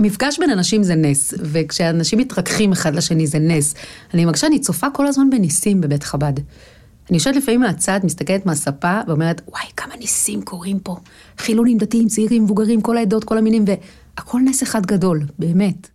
מפגש בין אנשים זה נס, וכשאנשים מתרככים אחד לשני זה נס. אני מרגישה, אני צופה כל הזמן בניסים בבית חב"ד. אני יושבת לפעמים מהצד, מסתכלת מהספה, ואומרת, וואי, כמה ניסים קורים פה. חילונים, דתיים, צעירים, מבוגרים, כל העדות, כל המינים, והכל נס אחד גדול, באמת.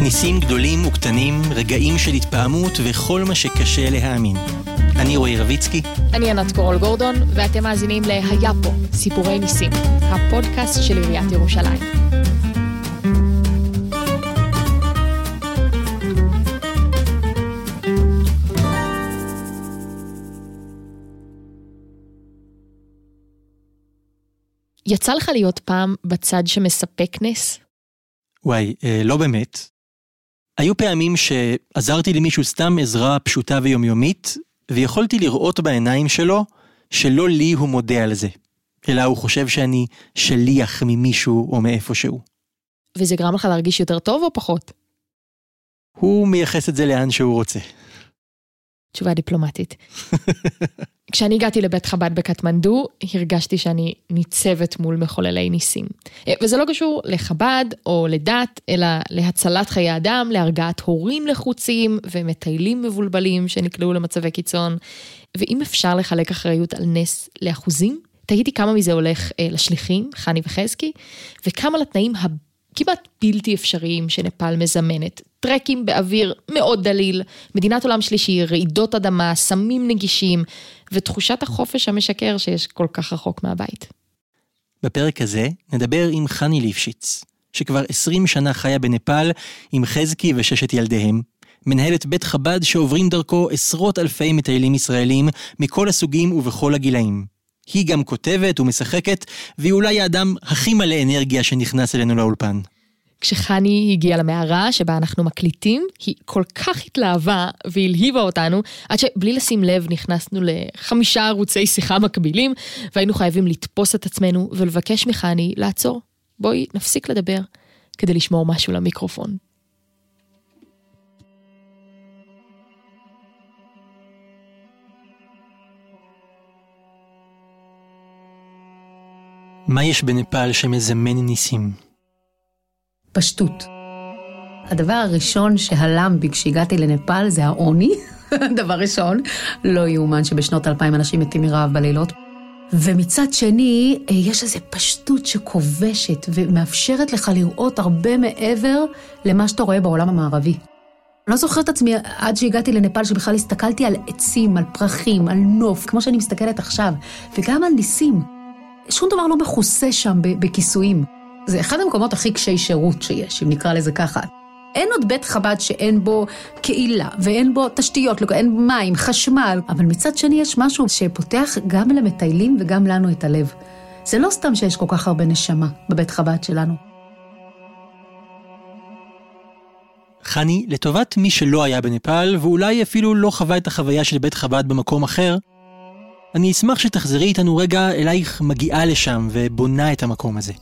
ניסים גדולים וקטנים, רגעים של התפעמות וכל מה שקשה להאמין. אני אורן רביצקי. אני ענת קורול גורדון, ואתם מאזינים ל"היה פה", סיפורי ניסים, הפודקאסט של עיריית ירושלים. יצא לך להיות פעם בצד שמספק נס? וואי, לא באמת. היו פעמים שעזרתי למישהו סתם עזרה פשוטה ויומיומית, ויכולתי לראות בעיניים שלו שלא לי הוא מודה על זה, אלא הוא חושב שאני שליח ממישהו או מאיפשהו. וזה גרם לך להרגיש יותר טוב או פחות? הוא מייחס את זה לאן שהוא רוצה. תשובה דיפלומטית. כשאני הגעתי לבית חב"ד בקטמנדו, הרגשתי שאני ניצבת מול מחוללי ניסים. וזה לא קשור לחב"ד או לדת, אלא להצלת חיי אדם, להרגעת הורים לחוצים ומטיילים מבולבלים שנקלעו למצבי קיצון. ואם אפשר לחלק אחריות על נס לאחוזים, תהיתי כמה מזה הולך לשליחים, חני וחזקי, וכמה לתנאים כמעט בלתי אפשריים שנפל מזמנת. טרקים באוויר מאוד דליל, מדינת עולם שלישי, רעידות אדמה, סמים נגישים, ותחושת החופש המשקר שיש כל כך רחוק מהבית. בפרק הזה נדבר עם חני ליפשיץ, שכבר 20 שנה חיה בנפל עם חזקי וששת ילדיהם, מנהלת בית חב"ד שעוברים דרכו עשרות אלפי מטיילים ישראלים מכל הסוגים ובכל הגילאים. היא גם כותבת ומשחקת, והיא אולי האדם הכי מלא אנרגיה שנכנס אלינו לאולפן. כשחני הגיעה למערה שבה אנחנו מקליטים, היא כל כך התלהבה והלהיבה אותנו, עד שבלי לשים לב נכנסנו ל5 ערוצי שיחה מקבילים, והיינו חייבים לתפוס את עצמנו ולבקש מחני לעצור. בואי נפסיק לדבר כדי לשמור משהו למיקרופון. מה יש בנפל שמזמן ניסים? פשטות. הדבר הראשון שהלם בי כשהגעתי לנפל זה העוני. דבר ראשון, לא יאומן שבשנות 2000 אנשים מתים מרעב בלילות. ומצד שני, יש איזו פשטות שכובשת ומאפשרת לך לראות הרבה מעבר למה שאתה רואה בעולם המערבי. אני לא זוכרת עצמי עד שהגעתי לנפל שבכלל הסתכלתי על עצים, על פרחים, על נוף, כמו שאני מסתכלת עכשיו, וגם על ניסים. שום דבר לא מכוסה שם בכיסויים. זה אחד המקומות הכי קשי שירות שיש, אם נקרא לזה ככה. אין עוד בית חב"ד שאין בו קהילה, ואין בו תשתיות, אין מים, חשמל, אבל מצד שני יש משהו שפותח גם למטיילים וגם לנו את הלב. זה לא סתם שיש כל כך הרבה נשמה בבית חב"ד שלנו. חני, לטובת מי שלא היה בנפל, ואולי אפילו לא חווה את החוויה של בית חב"ד במקום אחר, אני אשמח שתחזרי איתנו רגע אלייך מגיעה לשם ובונה את המקום הזה.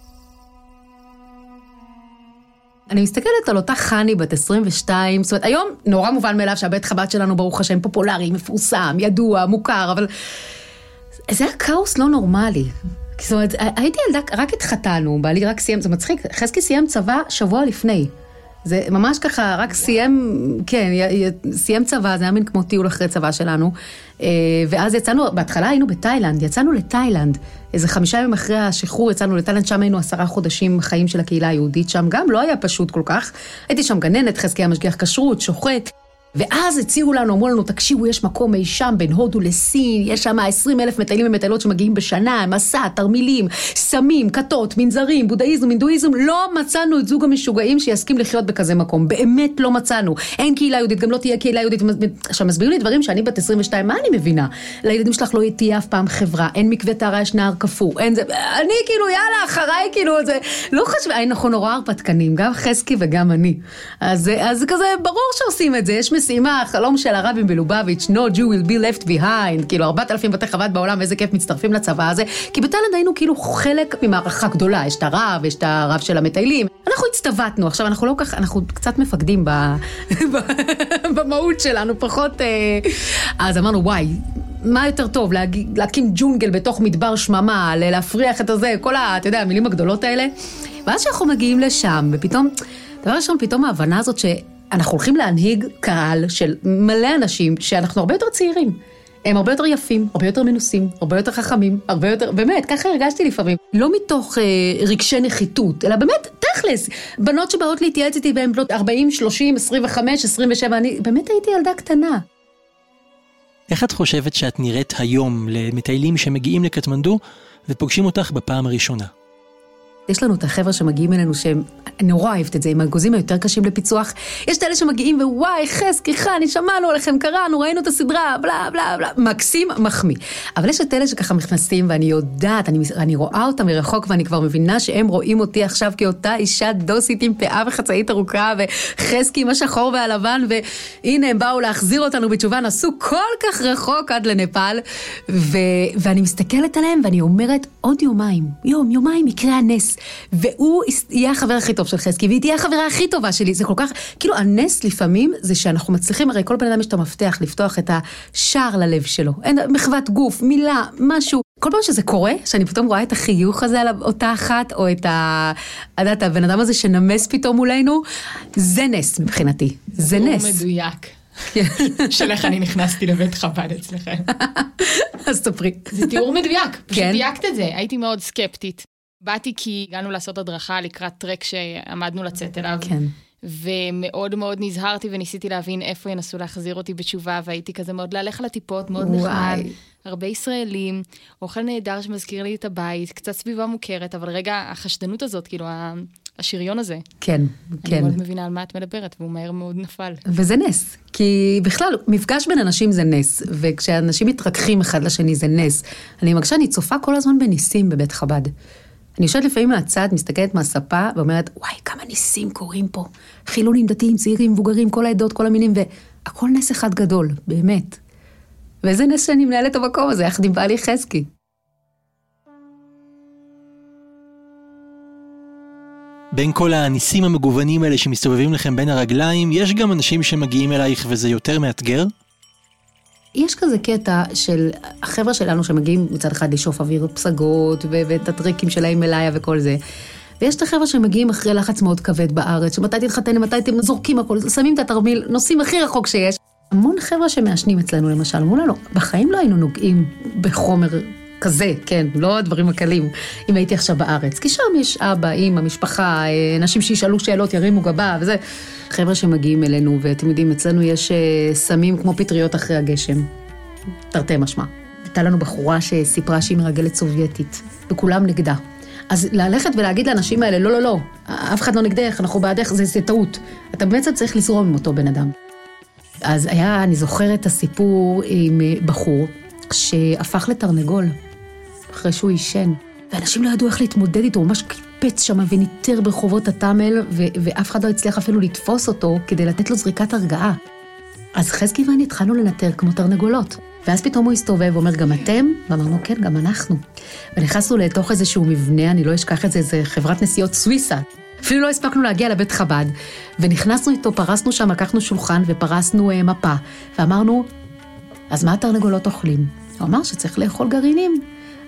אני מסתכלת על אותה חני בת 22, זאת אומרת, היום נורא מובן מאליו שהבית חב"ד שלנו, ברוך השם, פופולרי, מפורסם, ידוע, מוכר, אבל זה היה כאוס לא נורמלי. זאת אומרת, הייתי ילדה, רק התחתנו, בעלי רק סיים, זה מצחיק, חזקי סיים צבא שבוע לפני. זה ממש ככה, רק סיים, כן, סיים צבא, זה היה מין כמו טיול אחרי צבא שלנו, ואז יצאנו, בהתחלה היינו בתאילנד, יצאנו לתאילנד, איזה 5 ימים אחרי השחרור יצאנו לתאילנד, שם היינו 10 חודשים חיים של הקהילה היהודית, שם גם לא היה פשוט כל כך, הייתי שם גננת, חזקי המשגיח כשרות, שוחט, ואז הציעו לנו, אמרו לנו, תקשיבו, יש מקום אי שם בין הודו לסין, יש שם 20,000 מטיילים ומטיילות שמגיעים בשנה, מסע, תרמילים, סמים, כתות, מנזרים, בודהיזם, מינדואיזם, לא מצאנו את זוג המשוגעים שיסכים לחיות בכזה מקום, באמת לא מצאנו, אין קהילה יהודית, גם לא תהיה קהילה יהודית, עכשיו מסבירו לי דברים שאני בת 22, מה אני מבינה? לילדים שלך לא תהיה אף פעם חברה, אין מקווה טהרה, יש נער קפוא, אין זה, אני כאילו, יאללה, אחריי, כאילו, זה, לא חשוב, אנחנו נורא הרפתקנים, גם חזקי וגם אני, אז כזה ברור שעושים את זה, יש משימה, החלום של הרבי בלובביץ', no Jew will be left behind, כאילו 4,000 בתי חב"ד בעולם, איזה כיף מצטרפים לצבא הזה, כי בתאילנד היינו כאילו חלק ממערכה גדולה, יש את הרב, יש את הרב של המטיילים, אנחנו הצטוותנו, עכשיו אנחנו לא כך, אנחנו קצת מפקדים במהות שלנו, פחות, אז אמרנו וואי, מה יותר טוב, להקים ג'ונגל בתוך מדבר שממה, להפריח את הזה, כל ה, אתה יודע, המילים הגדולות האלה, ואז שאנחנו מגיעים לשם, ופתאום, דבר ראשון, פתאום ההבנה הזאת שאנחנו הולכים להנהיג קהל של מלא אנשים, שאנחנו הרבה יותר צעירים, הם הרבה יותר יפים, הרבה יותר מנוסים, הרבה יותר חכמים, הרבה יותר, באמת, ככה הרגשתי לפעמים, לא מתוך רגשי נחיתות, אלא באמת, תכלס, בנות שבאות להתייעץ איתי בהן בנות 40, 30, 25, 27, אני באמת הייתי ילדה קטנה. איך את חושבת שאת נראית היום למטיילים שמגיעים לקטמנדו ופוגשים אותך בפעם הראשונה? יש לנו את החבר'ה שמגיעים אלינו שהם, אני נורא אוהבת את זה, עם האגוזים היותר קשים לפיצוח. יש את אלה שמגיעים ווואי, חסקי חני, שמענו עליכם, קראנו, ראינו את הסדרה, בלה בלה בלה, מקסים, מחמיא. אבל יש את אלה שככה נכנסים ואני יודעת, אני רואה אותם מרחוק ואני כבר מבינה שהם רואים אותי עכשיו כאותה אישה דוסית עם פאה וחצאית ארוכה וחסקי עם השחור והלבן, והנה הם באו להחזיר אותנו בתשובה, נסו כל כך רחוק עד לנפאל, ואני מסתכלת עליהם ואני אומרת, עוד יומיים, יומיים יקרה הנס. והוא יהיה החבר הכי טוב של חזקי, והיא תהיה החברה הכי טובה שלי, זה כל כך, כאילו הנס לפעמים זה שאנחנו מצליחים, הרי כל בן אדם יש את המפתח לפתוח את השער ללב שלו, אין מחוות גוף, מילה, משהו, כל פעם שזה קורה, שאני פתאום רואה את החיוך הזה על אותה אחת, או את הבן אדם הזה שנמס פתאום מולנו, זה נס מבחינתי, זה נס. הוא מדויק. שלך אני נכנסתי לבית חב"ד אצלכם. אז תפרי. זה תיאור מדויק, פשוט דייקת את זה, הייתי מאוד סקפטית. באתי כי הגענו לעשות הדרכה לקראת טרק שעמדנו לצאת אליו, כן. ומאוד מאוד נזהרתי וניסיתי להבין איפה ינסו להחזיר אותי בתשובה, והייתי כזה מאוד להלך לטיפות, מאוד נחמד, הרבה ישראלים, אוכל נהדר שמזכיר לי את הבית, קצת סביבה מוכרת, אבל רגע, החשדנות הזאת, כאילו השריון הזה. כן, כן. אני מאוד מבינה על מה את מדברת, והוא מהר מאוד נפל. וזה נס, כי בכלל, מפגש בין אנשים זה נס, וכשאנשים מתרככים אחד לשני זה נס. אני מגשה, אני צופה כל הזמן בניסים בבית חב"ד. אני יושבת לפעמים מהצד, מסתכלת מהספה, ואומרת, וואי, כמה ניסים קורים פה. חילונים, דתיים, צעירים, מבוגרים, כל העדות, כל המינים, והכל נס אחד גדול, באמת. וזה נס שאני מנהלת במקום הזה, יחד עם בעלי חזקי. בין כל הניסים המגוונים האלה שמסתובבים לכם בין הרגליים, יש גם אנשים שמגיעים אלייך וזה יותר מאתגר? יש כזה קטע של החבר'ה שלנו שמגיעים מצד אחד לשוף אוויר פסגות ואת הטריקים שלהם אליה וכל זה. ויש את החבר'ה שמגיעים אחרי לחץ מאוד כבד בארץ, שמתי תתחתן, מתי אתם זורקים הכל, שמים את התרמיל, נוסעים הכי רחוק שיש. המון חבר'ה שמעשנים אצלנו למשל, אמרו לנו, בחיים לא היינו נוגעים בחומר כזה, כן, לא הדברים הקלים, אם הייתי עכשיו בארץ. כי שם יש אבא, אמא, משפחה, אנשים שישאלו שאלות, ירימו גבה, וזה. חבר'ה שמגיעים אלינו, ואתם יודעים, אצלנו יש סמים כמו פטריות אחרי הגשם. תרתי משמע. הייתה לנו בחורה שסיפרה שהיא מרגלת סובייטית, וכולם נגדה. אז ללכת ולהגיד לאנשים האלה, לא, לא, לא, אף אחד לא נגדך, אנחנו בעדך, זה טעות. אתה בעצם צריך לזרום עם אותו בן אדם. אז היה, אני זוכרת, הסיפור עם בחור שהפך לתרנגול. אחרי שהוא ישן. ואנשים לא ידעו איך להתמודד איתו, הוא ממש קיפץ שם וניטר ברחובות הטאמל, ואף אחד לא הצליח אפילו לתפוס אותו כדי לתת לו זריקת הרגעה. אז חזקי ואני התחלנו לנטר כמו תרנגולות. ואז פתאום הוא הסתובב ואומר, גם אתם? ואמרנו, כן, גם אנחנו. ונכנסנו לתוך איזשהו מבנה, אני לא אשכח את זה, זה חברת נסיעות סוויסה. אפילו לא הספקנו להגיע לבית חב"ד, ונכנסנו איתו, פרסנו שם, לקחנו שולחן ופרסנו מפה, ואמרנו, אז מה התרנגולות אוכלים? הוא אמר שצריך לאכול גרעינים.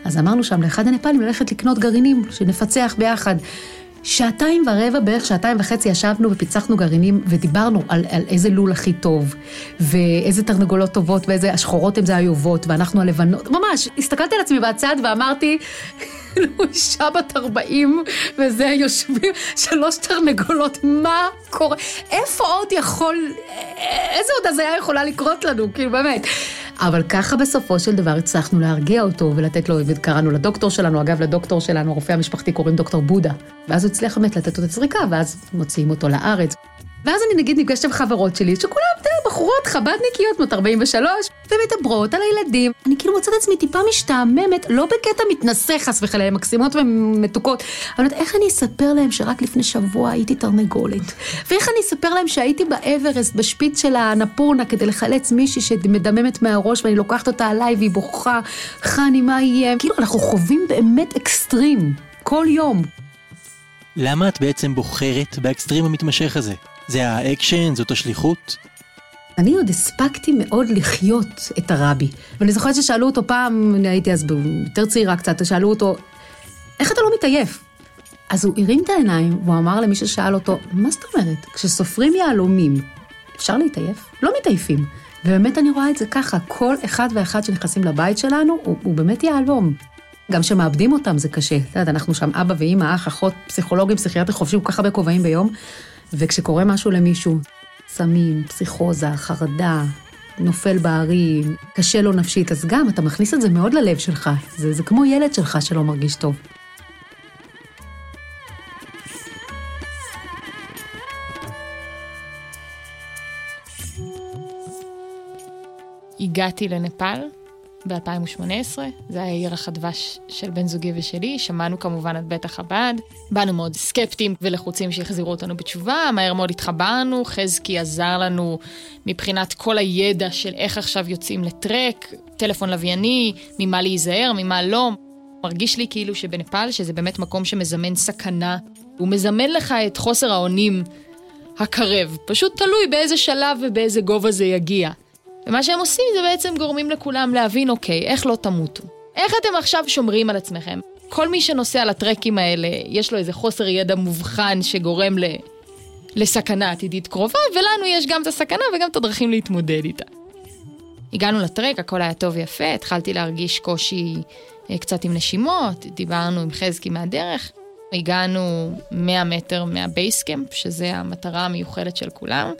אז אמרנו שם לאחד הנפלים ללכת לקנות גרעינים, שנפצח ביחד. 2:15, בערך 2.5 ישבנו ופיצחנו גרעינים, ודיברנו על איזה לול הכי טוב, ואיזה תרנגולות טובות, ואיזה השחורות הן זה היובות, ואנחנו הלבנות, ממש, הסתכלתי על עצמי בצד ואמרתי, שבת 40, וזה יושבים 3 תרנגולות, מה קורה? איפה עוד יכול, איזה עוד הזיה יכולה לקרות לנו, כאילו באמת. אבל ככה בסופו של דבר הצלחנו להרגיע אותו ולתת לו, וקראנו לדוקטור שלנו, אגב לדוקטור שלנו, הרופא המשפחתי קוראים דוקטור בודה, ואז הוא הצליח באמת לתת לו את הזריקה, ואז מוציאים אותו לארץ. ואז אני נגיד נפגשת עם חברות שלי, שכולם בחורות חבדניקיות, מות 43, ומדברות על הילדים. אני כאילו מוצאת עצמי טיפה משתעממת, לא בקטע מתנסה חס וחלילה, מקסימות ומתוקות. אבל איך אני אספר להם שרק לפני שבוע הייתי תרנגולת? ואיך אני אספר להם שהייתי באברסט, בשפיץ של הנפורנה, כדי לחלץ מישהי שמדממת מהראש, ואני לוקחת אותה עליי והיא בוכה, חני, מה יהיה? כאילו אנחנו חווים באמת אקסטרים, כל יום. למה את בעצם בוחרת באקסטרים המתמשך הזה? זה האקשן, זאת השליחות? אני עוד הספקתי מאוד לחיות את הרבי. ואני זוכרת ששאלו אותו פעם, אני הייתי אז יותר צעירה קצת, שאלו אותו, איך אתה לא מתעייף? אז הוא הרים את העיניים, והוא אמר למי ששאל אותו, מה זאת אומרת? כשסופרים יהלומים, אפשר להתעייף? לא מתעייפים. ובאמת אני רואה את זה ככה, כל אחד ואחד שנכנסים לבית שלנו, הוא באמת יהלום. גם שמאבדים אותם זה קשה. אנחנו שם אבא ואמא, אח, אחות, פסיכולוגים, פסיכיאטר חופשי, כל כך הרבה כובעים ביום. וכשקורה משהו למישהו, סמים, פסיכוזה, חרדה, נופל בערים, קשה לו נפשית, אז גם אתה מכניס את זה מאוד ללב שלך. זה כמו ילד שלך שלא מרגיש טוב. הגעתי לנפאל ב-2018, זה היה עיר החדווש של בן זוגי ושלי, שמענו כמובן את בית החב"ד, באנו מאוד סקפטיים ולחוצים שהחזירו אותנו בתשובה, מהר מאוד התחברנו, חזקי עזר לנו מבחינת כל הידע של איך עכשיו יוצאים לטרק, טלפון לווייני, ממה להיזהר, ממה לא. מרגיש לי כאילו שבנפאל, שזה באמת מקום שמזמן סכנה, הוא מזמן לך את חוסר האונים הקרב, פשוט תלוי באיזה שלב ובאיזה גובה זה יגיע. ומה שהם עושים זה בעצם גורמים לכולם להבין, אוקיי, איך לא תמותו? איך אתם עכשיו שומרים על עצמכם? כל מי שנוסע על הטרקים האלה, יש לו איזה חוסר ידע מובחן שגורם לסכנה עתידית קרובה, ולנו יש גם את הסכנה וגם את הדרכים להתמודד איתה. הגענו לטרק, הכל היה טוב ויפה, התחלתי להרגיש קושי קצת עם נשימות, דיברנו עם חזקי מהדרך, הגענו 100 מטר מהבייסקמפ, שזה המטרה המיוחדת של כולם,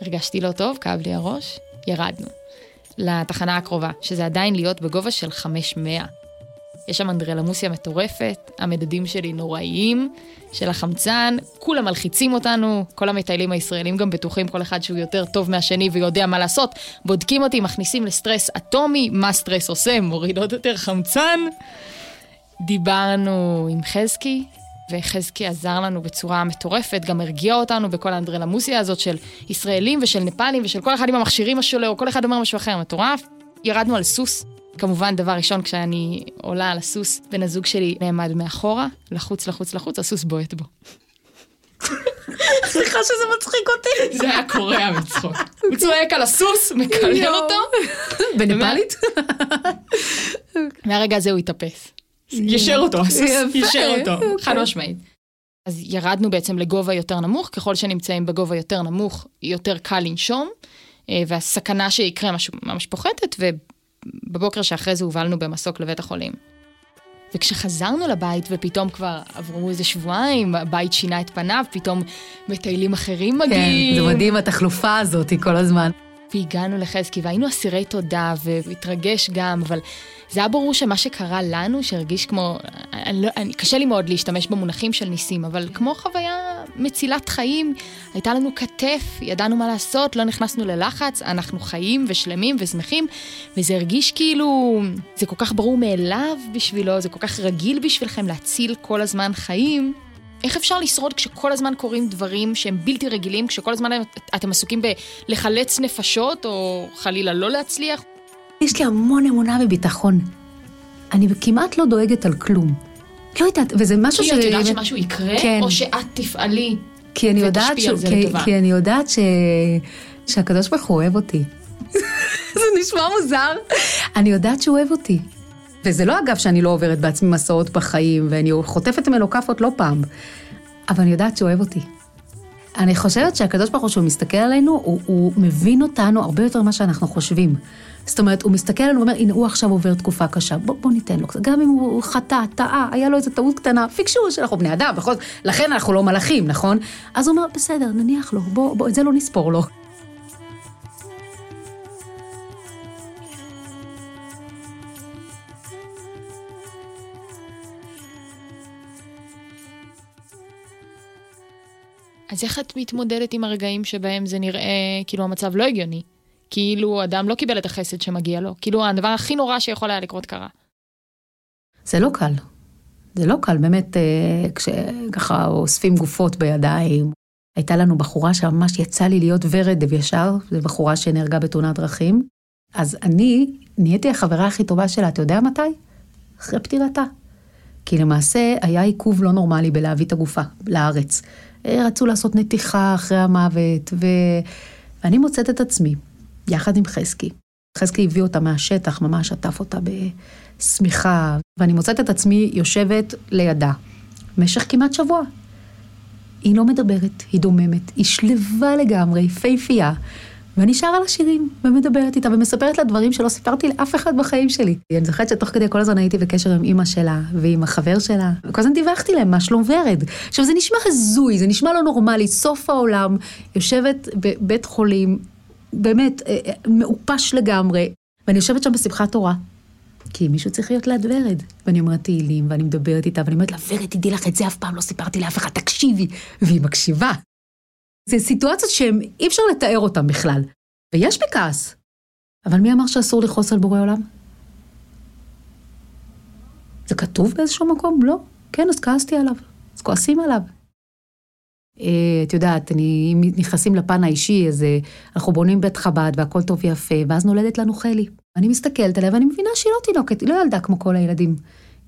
הרגשתי לא טוב, כאב לי הראש. ירדנו לתחנה הקרובה, שזה עדיין להיות בגובה של 500. יש שם אנדרלמוסיה מטורפת, המדדים שלי נוראיים, של החמצן, כולם מלחיצים אותנו, כל המטיילים הישראלים גם בטוחים, כל אחד שהוא יותר טוב מהשני ויודע מה לעשות, בודקים אותי, מכניסים לסטרס אטומי, מה סטרס עושה? מוריד עוד יותר חמצן. דיברנו עם חזקי, וחזקי עזר לנו בצורה מטורפת, גם הרגיע אותנו בכל האנדרלמוסיה הזאת של ישראלים ושל נפאלים ושל כל אחד עם המכשירים השולו, או כל אחד אומר משהו אחר, מטורף. ירדנו על סוס. כמובן, דבר ראשון, כשאני עולה על הסוס, בן הזוג שלי נעמד מאחורה, לחוץ, הסוס בועט בו. סליחה שזה מצחיק אותי. זה היה קורע מצחוק. הוא צועק על הסוס, מקלל אותו. בנפאלית? מהרגע הזה הוא התאפס. ישר אותו, חד משמעית. אז ירדנו בעצם לגובה יותר נמוך, ככל שנמצאים בגובה יותר נמוך, יותר קל לנשום, והסכנה שיקרה ממש פוחתת, ובבוקר שאחרי זה הובלנו במסוק לבית החולים. וכשחזרנו לבית, ופתאום כבר עברו איזה שבועיים, הבית שינה את פניו, פתאום מטיילים אחרים מגיעים. כן, זה מדהים, התחלופה הזאת כל הזמן. והגענו לחזקי, והיינו אסירי תודה, והתרגש גם, אבל זה היה ברור שמה שקרה לנו, שהרגיש כמו, קשה לי מאוד להשתמש במונחים של ניסים, אבל כמו חוויה מצילת חיים, הייתה לנו כתף, ידענו מה לעשות, לא נכנסנו ללחץ, אנחנו חיים ושלמים ושמחים, וזה הרגיש כאילו, זה כל כך ברור מאליו בשבילו, זה כל כך רגיל בשבילכם להציל כל הזמן חיים. איך אפשר לשרוד כשכל הזמן קורים דברים שהם בלתי רגילים, כשכל הזמן אתם עסוקים בלחלץ נפשות, או חלילה לא להצליח? יש לי המון אמונה וביטחון. אני כמעט לא דואגת על כלום. לא יודעת, וזה משהו ש... כי את יודעת שמשהו יקרה, כן. או שאת תפעלי ותשפיע על זה לטובה. כי אני יודעת שהקדוש ברוך הוא אוהב אותי. זה נשמע מוזר. אני יודעת שהוא אוהב אותי. וזה לא אגב שאני לא עוברת בעצמי מסעות בחיים, ואני חוטפת ממנו כפות לא פעם, אבל אני יודעת שהוא אוהב אותי. אני חושבת שהקדוש ברוך הוא שהוא מסתכל עלינו, הוא מבין אותנו הרבה יותר ממה שאנחנו חושבים. זאת אומרת, הוא מסתכל עלינו ואומר, הנה, הוא עכשיו עובר תקופה קשה, בוא ניתן לו. גם אם הוא חטא, טעה, היה לו איזו טעות קטנה, פיקשוש, אנחנו בני אדם, בכל זאת, לכן אנחנו לא מלאכים, נכון? אז הוא אומר, בסדר, נניח לו, בוא, את זה לא נספור לו. אז איך את מתמודדת עם הרגעים שבהם זה נראה כאילו המצב לא הגיוני? כאילו אדם לא קיבל את החסד שמגיע לו. כאילו הדבר הכי נורא שיכול היה לקרות קרה. זה לא קל. זה לא קל, באמת, כשככה אוספים גופות בידיים. הייתה לנו בחורה שממש יצא לי להיות ורד דווישר, זו בחורה שנהרגה בתאונת דרכים. אז אני נהייתי החברה הכי טובה שלה, אתה יודע מתי? אחרי פטירתה. כי למעשה היה עיכוב לא נורמלי בלהביא את הגופה לארץ. רצו לעשות נתיחה אחרי המוות, ואני מוצאת את עצמי, יחד עם חזקי. חזקי הביא אותה מהשטח, ממש עטף אותה בשמיכה, ואני מוצאת את עצמי יושבת לידה, במשך כמעט שבוע. היא לא מדברת, היא דוממת, היא שלווה לגמרי, פייפייה, ואני שרה לה שירים, ומדברת איתה, ומספרת לה דברים שלא סיפרתי לאף אחד בחיים שלי. אני זוכרת שתוך כדי כל הזמן הייתי בקשר עם אמא שלה, ועם החבר שלה, וכל הזמן דיווחתי להם, מה שלום ורד? עכשיו, זה נשמע חזוי, זה נשמע לא נורמלי, סוף העולם, יושבת בבית חולים, באמת, מאופש לגמרי, ואני יושבת שם בשמחת תורה, כי מישהו צריך להיות ליד ורד. ואני אומרת תהילים, ואני מדברת איתה, ואני אומרת לה, ורד, תדעי לך את זה, אף פעם לא סיפרתי לאף אחד, תקשיבי. והיא מקשיבה. זה סיטואציות שהן אי אפשר לתאר אותן בכלל. ויש בכעס. אבל מי אמר שאסור לחוס על בורא עולם? זה כתוב באיזשהו מקום? לא. כן, אז כעסתי עליו. אז כועסים עליו. את יודעת, אם נכנסים לפן האישי, אז אנחנו בונים בית חב"ד, והכל טוב יפה, ואז נולדת לנו חלי. אני מסתכלת עליה, ואני מבינה שהיא לא תינוקת, היא לא ילדה כמו כל הילדים.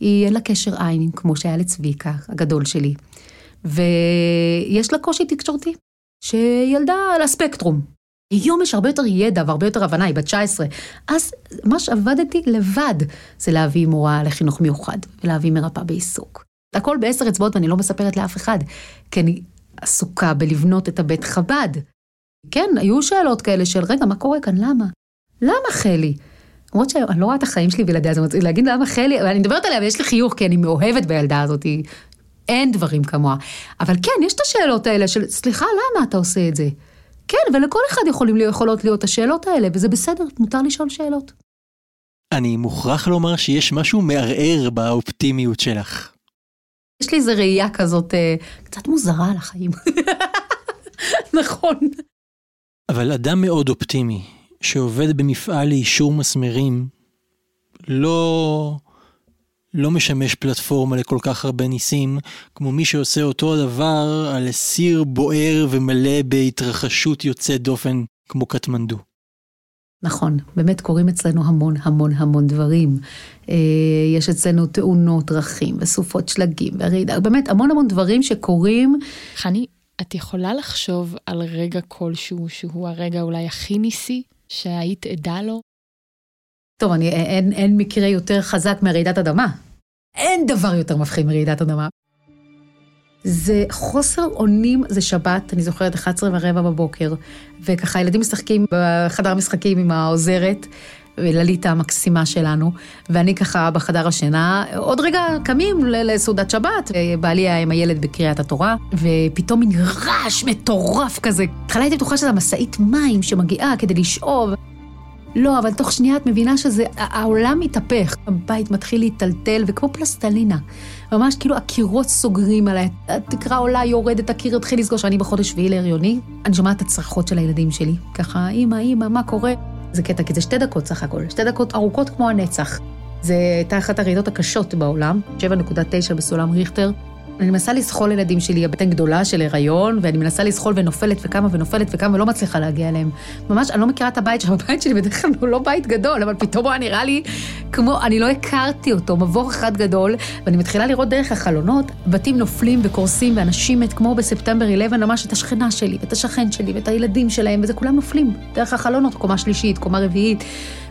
היא אין לה קשר עין, כמו שהיה לצביקה, הגדול שלי. ויש לה קושי תקשורתי, שילדה על הספקטרום. היום יש הרבה יותר ידע, והרבה יותר הבנה, היא בת 19. אז מה שעבדתי לבד, זה להביא מורה לחינוך מיוחד, ולהביא מרפאה בעיסוק. הכל בעשר אצבעות, ואני לא מספרת לאף אחד, כי אני עסוקה בלבנות את הבית חב"ד. כן, היו שאלות כאלה של, רגע, מה קורה כאן? למה? למה חלי? למרות שאני לא רואה את החיים שלי בלעדי הזאת, להגיד למה חלי, אבל אני מדברת עליה, ויש לי חיוך, כי אני מאוהבת בילדה הזאת, אין דברים כמוה. אבל כן, יש את השאלות האלה של, סליחה, למה אתה עושה את זה? כן, ולכל אחד יכולות להיות השאלות האלה, וזה בסדר, מותר לשאול שאלות. אני מוכרח לומר שיש משהו מערער באופטימיות שלך. יש לי איזו ראייה כזאת, קצת מוזרה על החיים. נכון. אבל אדם מאוד אופטימי, שעובד במפעל לאישור מסמרים, לא משמש פלטפורמה לכל כך הרבה ניסים, כמו מי שעושה אותו הדבר על סיר בוער ומלא בהתרחשות יוצאת דופן, כמו קטמנדו. נכון, באמת קוראים אצלנו המון המון המון דברים. יש אצלנו תאונות דרכים וסופות שלגים, ורעידה, באמת המון המון דברים שקורים. חני, את יכולה לחשוב על רגע כלשהו שהוא הרגע אולי הכי ניסי שהיית עדה לו? טוב, אין מקרה יותר חזק מרעידת אדמה. אין דבר יותר מפחיד מרעידת אדמה. זה חוסר אונים, זה שבת, אני זוכרת 11:15 בבוקר, וככה הילדים משחקים בחדר משחקים עם העוזרת, לליטה המקסימה שלנו, ואני ככה בחדר השינה, עוד רגע קמים לסעודת שבת, בעלי היה עם הילד בקריאת התורה, ופתאום מין רעש מטורף כזה. התחלה הייתי בטוחה שזה משאית מים שמגיעה כדי לשאוב. לא, אבל תוך שנייה את מבינה שזה, העולם מתהפך, הבית מתחיל להיטלטל, וכמו פלסטלינה, ממש כאילו הקירות סוגרים עליי, התקרה עולה, יורדת, הקיר התחיל לסגוש, אני בחודש שביעי להריוני, אני שומעת את הצרחות של הילדים שלי, ככה, אמא, מה קורה? זה קטע, כי זה 2 דקות סך הכל, 2 דקות ארוכות כמו הנצח. זה הייתה אחת הרעידות הקשות בעולם, 7.9 בסולם ריכטר, אני מנסה לסחול לילדים שלי, הבטן גדולה של הריון, ואני מנסה לסחול ונופלת וקמה ולא מצליחה להגיע אליהם. ממש, אני לא מכירה את הבית שם, הבית שלי בדרך כלל הוא לא בית גדול, אבל פתאום הוא נראה לי כמו, אני לא הכרתי אותו, מבוך אחד גדול, ואני מתחילה לראות דרך החלונות, בתים נופלים וקורסים, ואנשים מת כמו בספטמבר 11, ממש את השכנה שלי, את השכן שלי, ואת הילדים שלהם, וזה כולם נופלים, דרך החלונות, קומה שלישית, קומה רביעית,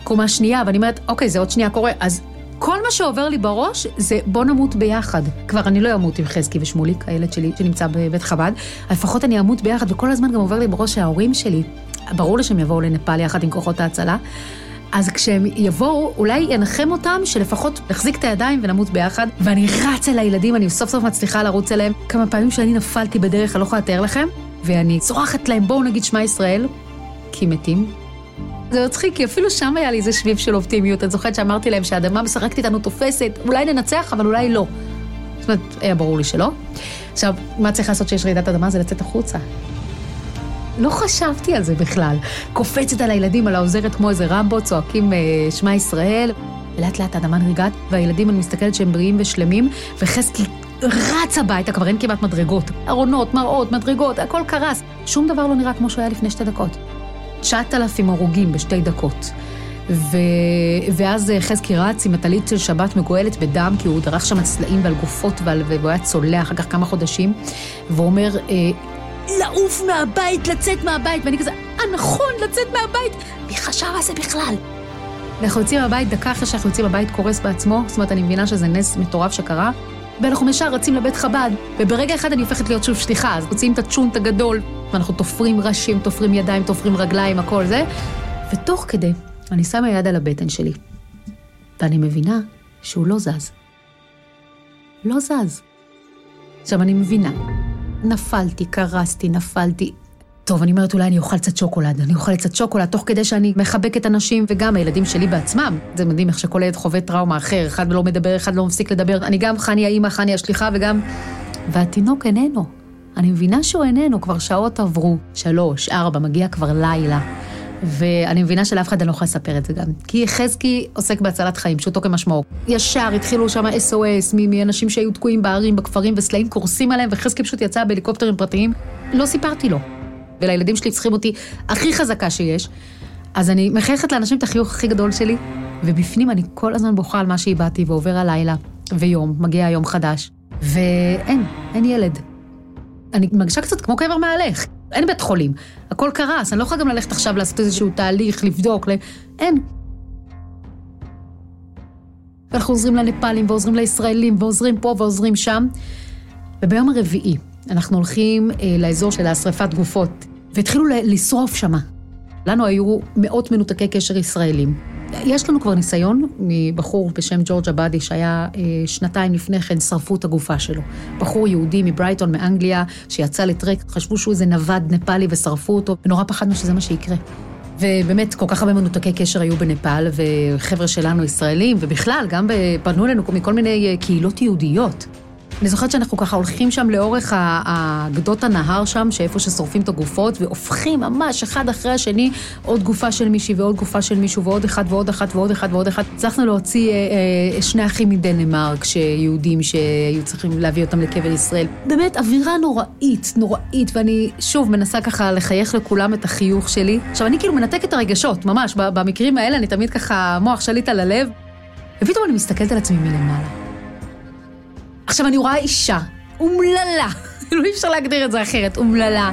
קומה שנייה, ואני אומרת, אוקיי, זה עוד שנייה קורה, אז כל מה שעובר לי בראש זה בוא נמות ביחד. כבר אני לא אמות עם חזקי ושמוליק, הילד שלי שנמצא בבית חב"ד, לפחות אני אמות ביחד, וכל הזמן גם עובר לי בראש שההורים שלי, ברור לי שהם יבואו לנפאל יחד עם כוחות ההצלה, אז כשהם יבואו, אולי ינחם אותם שלפחות נחזיק את הידיים ונמות ביחד, ואני רץ אל הילדים, אני סוף סוף מצליחה לרוץ אליהם, כמה פעמים שאני נפלתי בדרך, אני לא יכולה לתאר לכם, ואני צורחת להם, בואו נגיד שמע ישראל, כי מתים. זה מצחיק, כי אפילו שם היה לי איזה שביב של אופטימיות. אני זוכרת שאמרתי להם שהאדמה משחקת איתנו תופסת, אולי ננצח, אבל אולי לא. זאת אומרת, היה ברור לי שלא. עכשיו, מה צריך לעשות שיש רעידת אדמה? זה לצאת החוצה. לא חשבתי על זה בכלל. קופצת על הילדים, על העוזרת כמו איזה רמבו, צועקים שמע ישראל. לאט לאט האדמה נרגעת, והילדים, אני מסתכלת שהם בריאים ושלמים, וחזקי רץ הביתה, כבר אין כמעט מדרגות. ארונות, מראות, מדרגות, הכל קרס. שום דבר לא נראה כמו שהיה לפני 2 דקות. 9,000 הרוגים ב2 דקות. ואז חזקי רץ עם הטלית של שבת מגואלת בדם, כי הוא דרך שם הצלעים ועל גופות, והוא היה צולע אחר כך כמה חודשים, והוא אומר, לעוף מהבית, לצאת מהבית, ואני כזה, נכון, לצאת מהבית, מי חשב על זה בכלל? אנחנו יוצאים מהבית, דקה אחרי שאנחנו יוצאים מהבית קורס בעצמו, זאת אומרת, אני מבינה שזה נס מטורף שקרה, ואנחנו משאר רצים לבית חב"ד, וברגע אחד אני הופכת להיות שוב שליחה, אז מוצאים את הצ'ונט הגדול, ואנחנו תופרים ראשים, תופרים ידיים, תופרים רגליים, הכל זה, ותוך כדי, אני שמה יד על הבטן שלי, ואני מבינה שהוא לא זז. לא זז. עכשיו אני מבינה. נפלתי, קרסתי, נפלתי. טוב, אני אומרת, אולי אני אוכל קצת שוקולד. אני אוכל קצת שוקולד, תוך כדי שאני מחבקת אנשים, וגם הילדים שלי בעצמם. זה מדהים איך שכל ילד חווה טראומה אחר, אחד לא מדבר, אחד לא מפסיק לדבר. אני גם חני האמא, חני השליחה, וגם... והתינוק איננו. אני מבינה שהוא איננו, כבר שעות עברו. 3, 4, מגיע כבר לילה. ואני מבינה שלאף אחד אני לא יכולה לספר את זה גם. כי חזקי עוסק בהצלת חיים, פשוטו כמשמעו. ישר התחילו שם SOS, מאנשים שהיו תקועים בערים, בכפרים, וסלעים קורסים עליהם, וחזקי פשוט יצא בהליקופטרים פרטיים. לא סיפרתי לו. ולילדים שלי צריכים אותי הכי חזקה שיש. אז אני מחייכת לאנשים את החיוך הכי גדול שלי, ובפנים אני כל הזמן בוכה על מה שהבאתי, ועובר הלילה, ויום, מגיע יום חדש. ואין ילד. אני מרגישה קצת כמו קבר מהלך. אין בית חולים, הכל קרס, אני לא יכולה גם ללכת עכשיו לעשות איזשהו תהליך, לבדוק, אין. ואנחנו עוזרים לנפלים, ועוזרים לישראלים, ועוזרים פה, ועוזרים שם. וביום הרביעי אנחנו הולכים לאזור של השריפת גופות, והתחילו לשרוף שם. לנו היו מאות מנותקי קשר ישראלים. יש לנו כבר ניסיון מבחור בשם ג'ורג' אבדי, שהיה 2 לפני כן, שרפו את הגופה שלו. בחור יהודי מברייטון, מאנגליה, שיצא לטרק, חשבו שהוא איזה נבד נפלי ושרפו אותו, ונורא פחדנו שזה מה שיקרה. ובאמת, כל כך הרבה מנותקי קשר היו בנפל, וחבר'ה שלנו ישראלים, ובכלל, גם פנו אלינו מכל מיני קהילות יהודיות. אני זוכרת שאנחנו ככה הולכים שם לאורך גדות הנהר שם, שאיפה ששורפים את הגופות, והופכים ממש אחד אחרי השני, עוד גופה של מישהי ועוד גופה של מישהו, ועוד אחד ועוד אחד ועוד אחד ועוד אחד. הצלחנו להוציא 2 אחים מדנמרק, שיהודים שהיו צריכים להביא אותם לקבר ישראל. באמת, אווירה נוראית, נוראית, ואני שוב מנסה ככה לחייך לכולם את החיוך שלי. עכשיו, אני כאילו מנתק את הרגשות, ממש. במקרים האלה אני תמיד ככה, מוח שליט על הלב. ופתאום אני מסתכלת על עצמי מלמעלה. עכשיו אני רואה אישה, אומללה, לא אפשר להגדיר את זה אחרת, אומללה.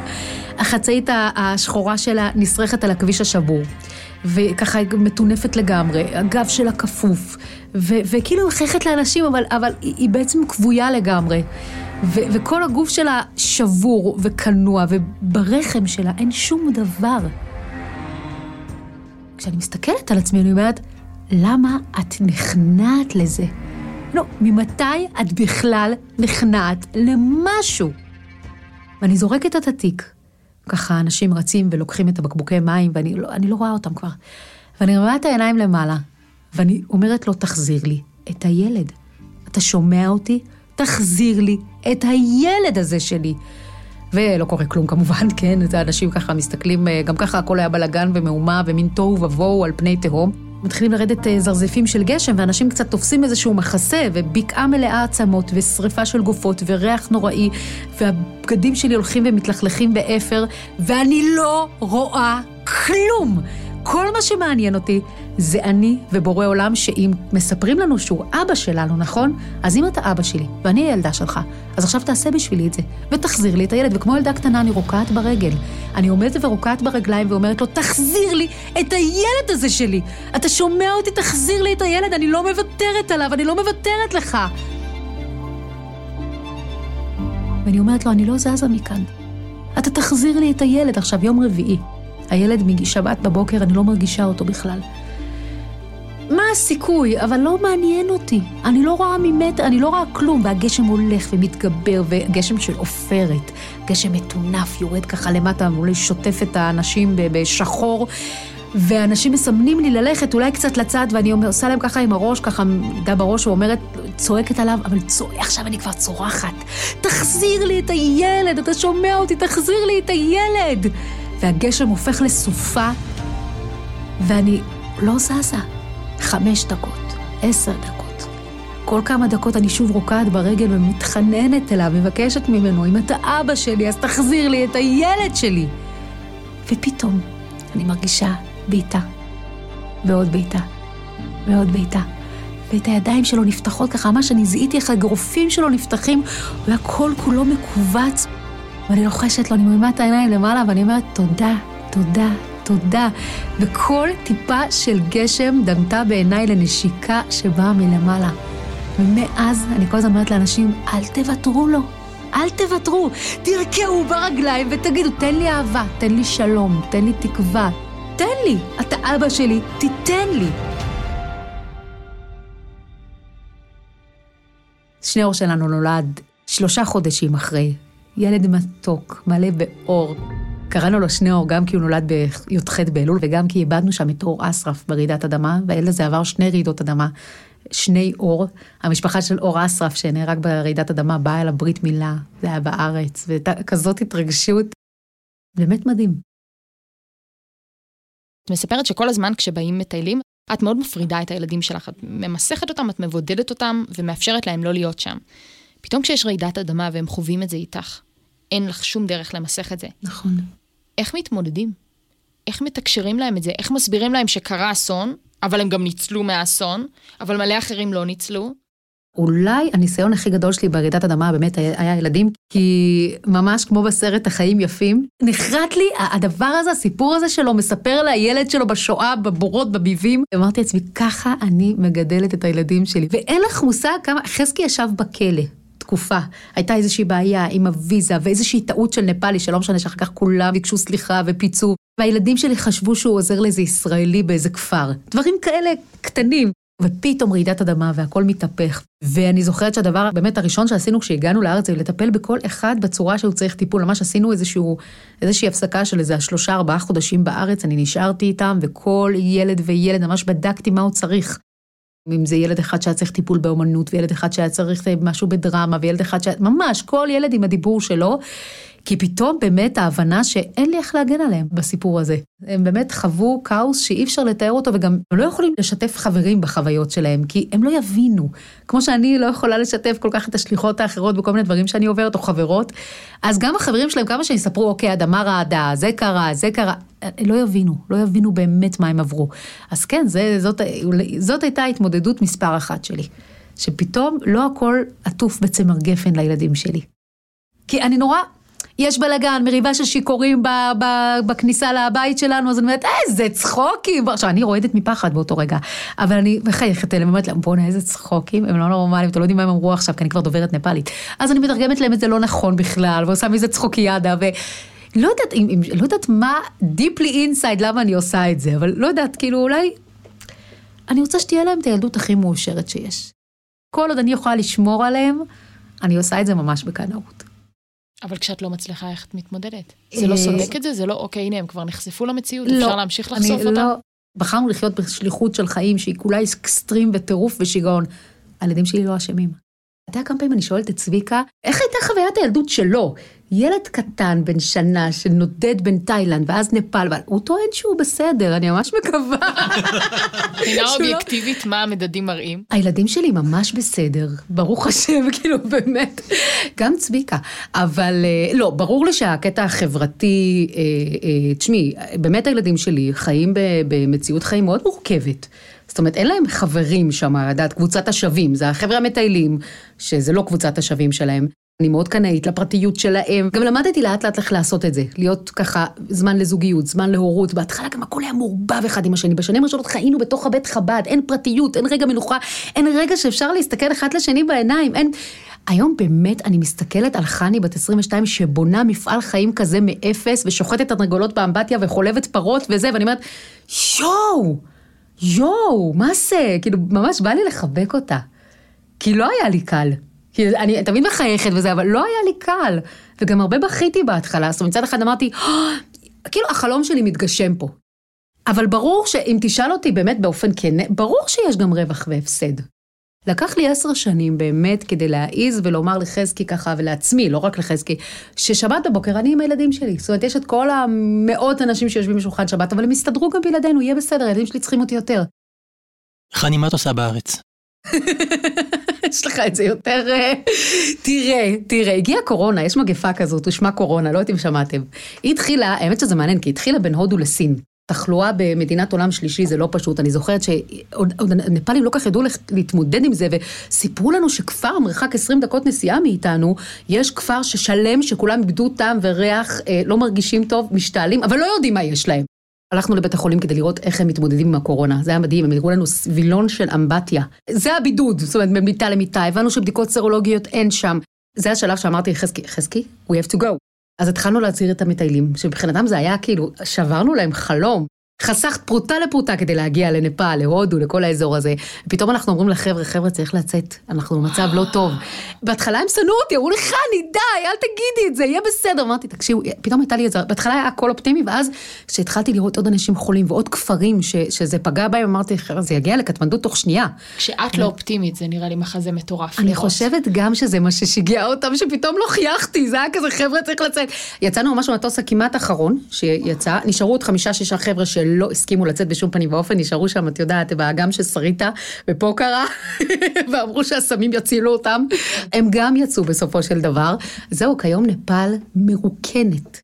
החצאית השחורה שלה נשרכת על הכביש השבור, וככה היא מטונפת לגמרי, הגב שלה כפוף, וכאילו מחייכת לאנשים, אבל היא בעצם קבויה לגמרי, וכל הגוף שלה שבור וכנוע, וברחם שלה אין שום דבר. כשאני מסתכלת על עצמי, אני אומרת, למה את נכנעת לזה? לא, ממתי את בכלל נכנעת למשהו? ואני זורקת את התיק. ככה אנשים רצים ולוקחים את הבקבוקי מים, ואני לא רואה אותם כבר. ואני רואה את העיניים למעלה, ואני אומרת לו, תחזיר לי את הילד. אתה שומע אותי? תחזיר לי את הילד הזה שלי. ולא קורה כלום כמובן, כן? את האנשים ככה מסתכלים, גם ככה הכל היה בלגן ומאומה, ומין תוהו ובוהו על פני תהום. מתחילים לרדת זרזיפים של גשם, ואנשים קצת תופסים איזשהו מחסה, ובקעה מלאה עצמות, ושריפה של גופות, וריח נוראי, והבגדים שלי הולכים ומתלכלכים באפר, ואני לא רואה כלום. כל מה שמעניין אותי, זה אני ובורא עולם, שאם מספרים לנו שהוא אבא שלנו, נכון? אז אם אתה אבא שלי, ואני הילדה שלך, אז עכשיו תעשה בשבילי את זה, ותחזיר לי את הילד, וכמו ילדה קטנה אני רוקעת ברגל. אני עומדת ורוקעת ברגליים ואומרת לו, תחזיר לי את הילד הזה שלי. אתה שומע אותי, תחזיר לי את הילד, אני לא מוותרת עליו, אני לא מוותרת לך. ואני אומרת לו, אני לא זזה מכאן. אתה תחזיר לי את הילד, עכשיו יום רביעי. הילד משבת בבוקר, אני לא מרגישה אותו בכלל. מה הסיכוי? אבל לא מעניין אותי. אני לא רואה ממטר, אני לא רואה כלום, והגשם הולך ומתגבר, וגשם של אופרת, גשם מטונף, יורד ככה למטה, אולי שוטף את האנשים בשחור. ואנשים מסמנים לי ללכת, אולי קצת לצד, ואני עושה להם ככה עם הראש, ככה מידה בראש, ואומרת, צועקת עליו, אבל עכשיו אני כבר צורחת. תחזיר לי את הילד, אתה שומע אותי, תחזיר לי את הילד. והגשם הופך לסופה, ואני לא זזה. 5 דקות, 10 דקות. כל כמה דקות אני שוב רוקעת ברגל ומתחננת אליו, מבקשת ממנו, אם אתה אבא שלי, אז תחזיר לי את הילד שלי. ופתאום אני מרגישה בעיטה, ועוד בעיטה, ועוד בעיטה. ואת הידיים שלו נפתחות ככה, מה שאני זיהיתי איך הגרופים שלו נפתחים, והכל כולו מקובץ. ואני לוחשת לו, אני מרימה את העיניים למעלה, ואני אומרת, תודה, תודה, תודה. וכל טיפה של גשם דמתה בעיניי לנשיקה שבאה מלמעלה. ומאז אני כל הזמן אומרת לאנשים, אל תוותרו לו. אל תוותרו, תרקעו ברגליים ותגידו, תן לי אהבה, תן לי שלום, תן לי תקווה, תן לי, אתה אבא שלי, תיתן לי. שניאור שלנו נולד 3 חודשים אחרי, ילד מתוק, מלא באור. קראנו לו שניאור גם כי הוא נולד בי"ח באלול, וגם כי איבדנו שם את אור אסרף ברעידת אדמה, והילד הזה עבר 2 רעידות אדמה. 2 אור, המשפחה של אור אסרף שנהרג ברעידת אדמה, באה אל הברית מילה, זה היה בארץ, וכזאת התרגשות, באמת מדהים. את מספרת שכל הזמן כשבאים מטיילים, את מאוד מפרידה את הילדים שלך, את ממסכת אותם, את מבודדת אותם, ומאפשרת להם לא להיות שם. פתאום כשיש רעידת אדמה והם חווים את זה איתך, אין לך שום דרך למסך את זה. נכון. איך מתמודדים? איך מתקשרים להם את זה? איך מסבירים להם שקרה אסון? אבל הם גם ניצלו מהאסון, אבל מלא אחרים לא ניצלו. אולי הניסיון הכי גדול שלי ברעידת אדמה באמת היה ילדים, כי ממש כמו בסרט החיים יפים, נחרט לי הדבר הזה, הסיפור הזה שלו, מספר לילד שלו בשואה, בבורות, בביבים. אמרתי לעצמי, ככה אני מגדלת את הילדים שלי. ואין לך מושג כמה, חזקי ישב בכלא. תקופה, הייתה איזושהי בעיה עם הוויזה, ואיזושהי טעות של נפאלי, שלא משנה שאחר כך כולם ביקשו סליחה ופיצו, והילדים שלי חשבו שהוא עוזר לאיזה ישראלי באיזה כפר. דברים כאלה קטנים. ופתאום רעידת אדמה והכל מתהפך. ואני זוכרת שהדבר באמת הראשון שעשינו כשהגענו לארץ, זה לטפל בכל אחד בצורה שהוא צריך טיפול. ממש עשינו איזושהי הפסקה של איזה 3-4 חודשים בארץ, אני נשארתי איתם, וכל ילד וילד ממש בדקתי מה הוא צריך. אם זה ילד אחד שהיה צריך טיפול באומנות, וילד אחד שהיה צריך משהו בדרמה, וילד אחד שהיה... ממש, כל ילד עם הדיבור שלו, כי פתאום באמת ההבנה שאין לי איך להגן עליהם בסיפור הזה. הם באמת חוו כאוס שאי אפשר לתאר אותו, וגם הם לא יכולים לשתף חברים בחוויות שלהם, כי הם לא יבינו. כמו שאני לא יכולה לשתף כל כך את השליחות האחרות, בכל מיני דברים שאני עוברת, או חברות, אז גם החברים שלהם, כמה שהם יספרו, אוקיי, אדמה רעדה, זה קרה, זה קרה, לא יבינו באמת מה הם עברו. אז כן, זאת הייתה התמודדות מספר אחת שלי, שפתאום לא הכל עטוף בצמר גפן לילדים שלי. כי אני נורא... יש בלגן, מריבה של שיקורים בכניסה לבית שלנו, אז אני אומרת, איזה צחוקים. עכשיו, אני רועדת מפחד באותו רגע, אבל אני מחייכת אליהם, אומרת להם, בוא'נה, איזה צחוקים, הם לא נורמליים, אתה לא יודעים מה הם אמרו עכשיו, כי אני כבר דוברת נפלית. אז אני מתרגמת להם את זה לא נכון בכלל, ועושה מזה צחוקיאדה, ולא יודעת, לא יודעת מה, deeply inside, למה אני עושה את זה, אבל לא יודעת, כאילו, אולי, אני רוצה שתהיה להם את הילדות הכי מאושרת שיש. כל עוד אני יכולה לשמור עליהם, אני עושה את זה ממש בקנאות. אבל כשאת לא מצליחה, איך את מתמודדת? זה לא סודק את זה? זה לא, אוקיי, הנה, הם כבר נחשפו למציאות, אפשר להמשיך לחשוף אותם? בחרנו לחיות בשליחות של חיים, שהיא כולה אקסטרים וטירוף ושיגעון. הילדים שלי לא אשמים. אתה יודע כמה פעמים אני שואלת את צביקה, איך הייתה חוויית הילדות שלו? ילד קטן בן שנה שנודד בין תאילנד, ואז נפל, הוא טוען שהוא בסדר, אני ממש מקווה. מבחינה אובייקטיבית, מה המדדים מראים? הילדים שלי ממש בסדר, ברוך השם, כאילו באמת, גם צביקה, אבל לא, ברור לי שהקטע החברתי, תשמעי, באמת הילדים שלי חיים במציאות חיים מאוד מורכבת, זאת אומרת, אין להם חברים שם, עדת, קבוצת השווים, זה החבר'ה המטיילים, שזה לא קבוצת השווים שלהם, אני מאוד קנאית לפרטיות שלהם. גם למדתי לאט לאט לך לעשות את זה, להיות ככה זמן לזוגיות, זמן להורות. בהתחלה גם הכל היה מורבב אחד עם השני. בשנים הראשונות חיינו בתוך הבית חב"ד, אין פרטיות, אין רגע מנוחה, אין רגע שאפשר להסתכל אחד לשני בעיניים, אין... היום באמת אני מסתכלת על חני בת 22 שבונה מפעל חיים כזה מאפס, ושוחטת תרנגולות באמבטיה וחולבת פרות וזה, ואני אומרת, יואו, מה זה? כאילו, ממש בא לי לחבק אותה. כי לא היה לי קל. כי אני תמיד מחייכת וזה, אבל לא היה לי קל. וגם הרבה בכיתי בהתחלה. אז מצד אחד אמרתי, כאילו, החלום שלי מתגשם פה. אבל ברור שאם תשאל אותי באמת באופן כן, ברור שיש גם רווח והפסד. לקח לי 10 שנים באמת כדי להעיז ולומר לחזקי ככה ולעצמי, לא רק לחזקי, ששבת בבוקר אני עם הילדים שלי. זאת אומרת, יש את כל המאות אנשים שיושבים בשולחן שבת, אבל הם יסתדרו גם בלעדינו, יהיה בסדר, הילדים שלי צריכים אותי יותר. חני, מה את עושה בארץ? יש לך את זה יותר, תראה, הגיעה קורונה, יש מגפה כזאת, תושמע קורונה, לא אתם שמעתם. היא התחילה, האמת שזה מעניין, כי התחילה בין הודו לסין. תחלואה במדינת עולם שלישי זה לא פשוט, אני זוכרת שנפלים לא כך ידעו להתמודד עם זה, וסיפרו לנו שכפר מרחק 20 דקות נסיעה מאיתנו, יש כפר ששלם שכולם איבדו טעם וריח, לא מרגישים טוב, משתעלים, אבל לא יודעים מה יש להם. הלכנו לבית החולים כדי לראות איך הם מתמודדים עם הקורונה, זה היה מדהים, הם הראו לנו סבילון של אמבטיה, זה הבידוד, זאת אומרת, ממיטה למיטה, הבנו שבדיקות סרולוגיות אין שם, זה השלב שאמרתי, חזקי, we have to go. אז התחלנו להצעיר את המטיילים, שבחינתם זה היה כאילו, שברנו להם חלום, חסכת פרוטה לפרוטה כדי להגיע לנפאל, להודו, לכל האזור הזה, פתאום אנחנו אומרים לחבר'ה, צריך לצאת, אנחנו במצב לא טוב. בהתחלה הם סנו אותי, אמרו לי, חני, די, אל תגידי את זה, יהיה בסדר. אמרתי, תקשיבו, פתאום הייתה לי את זה, בהתחלה היה הכל אופטימי, ואז כשהתחלתי לראות עוד אנשים חולים ועוד כפרים שזה פגע בהם, אמרתי, זה יגיע לקטמנדו תוך שנייה. כשאת לא אופטימית, זה נראה לי מחזה מטורף. אני חושבת גם שזה מה ששיגע אותם, שפתאום לא חייכתי, זה היה כזה, חבר'ה, צריך לצאת. יצאנו ממש מהמטוס כמעט אחרון שיצא, נשארו עוד 5-6 חבר'ה שלא הסכימו לצאת בשום פנים ואופן, נשארו שם, את יודעת, באגם ששריטה, ופה קרה, ואמרו שהסמים יצילו אותם. הם גם יצאו בסופו של דבר. זהו, כיום נפאל מרוקנת.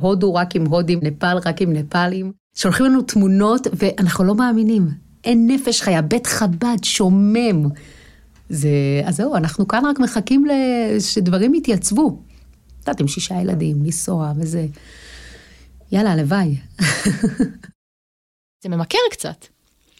הודו רק עם הודים, נפאל רק עם נפאלים. שולחים לנו תמונות, ואנחנו לא מאמינים. אין נפש חיה, בית חב"ד, שומם. אז זהו, אנחנו כאן רק מחכים שדברים יתייצבו. יודעת, עם 6 ילדים, ניסוע וזה. יאללה, הלוואי. זה ממכר קצת,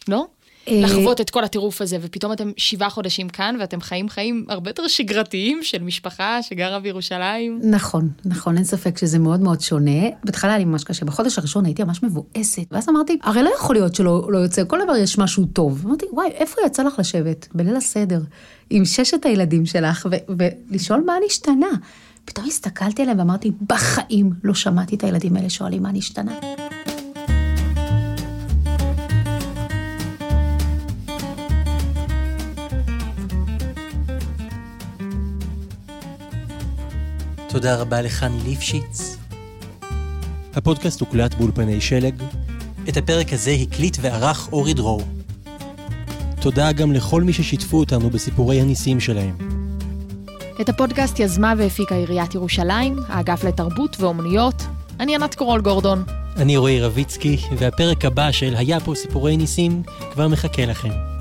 לא? לחוות את כל הטירוף הזה, ופתאום אתם 7 חודשים כאן, ואתם חיים הרבה יותר שגרתיים של משפחה שגרה בירושלים. נכון, אין ספק שזה מאוד מאוד שונה. בהתחלה אני ממש קשה, בחודש הראשון הייתי ממש מבואסת, ואז אמרתי, הרי לא יכול להיות שלא יוצא, כל דבר יש משהו טוב. אמרתי, וואי, איפה יצא לך לשבת? בליל הסדר, עם 6 הילדים שלך, ולשאול מה נשתנה. פתאום הסתכלתי עליהם ואמרתי, בחיים לא שמעתי את הילדים האלה שואלים מה נשתנה. תודה רבה לחני ליפשיץ. הפודקאסט הוקלט באולפני שלג. את הפרק הזה הקליט וערך אורי דרור. תודה גם לכל מי ששיתפו אותנו בסיפורי הניסים שלהם. את הפודקאסט יזמה והפיקה עיריית ירושלים, האגף לתרבות ואומנויות. אני ענת קורול גורדון. אני אורן רביצקי, והפרק הבא של היה פה סיפורי ניסים כבר מחכה לכם.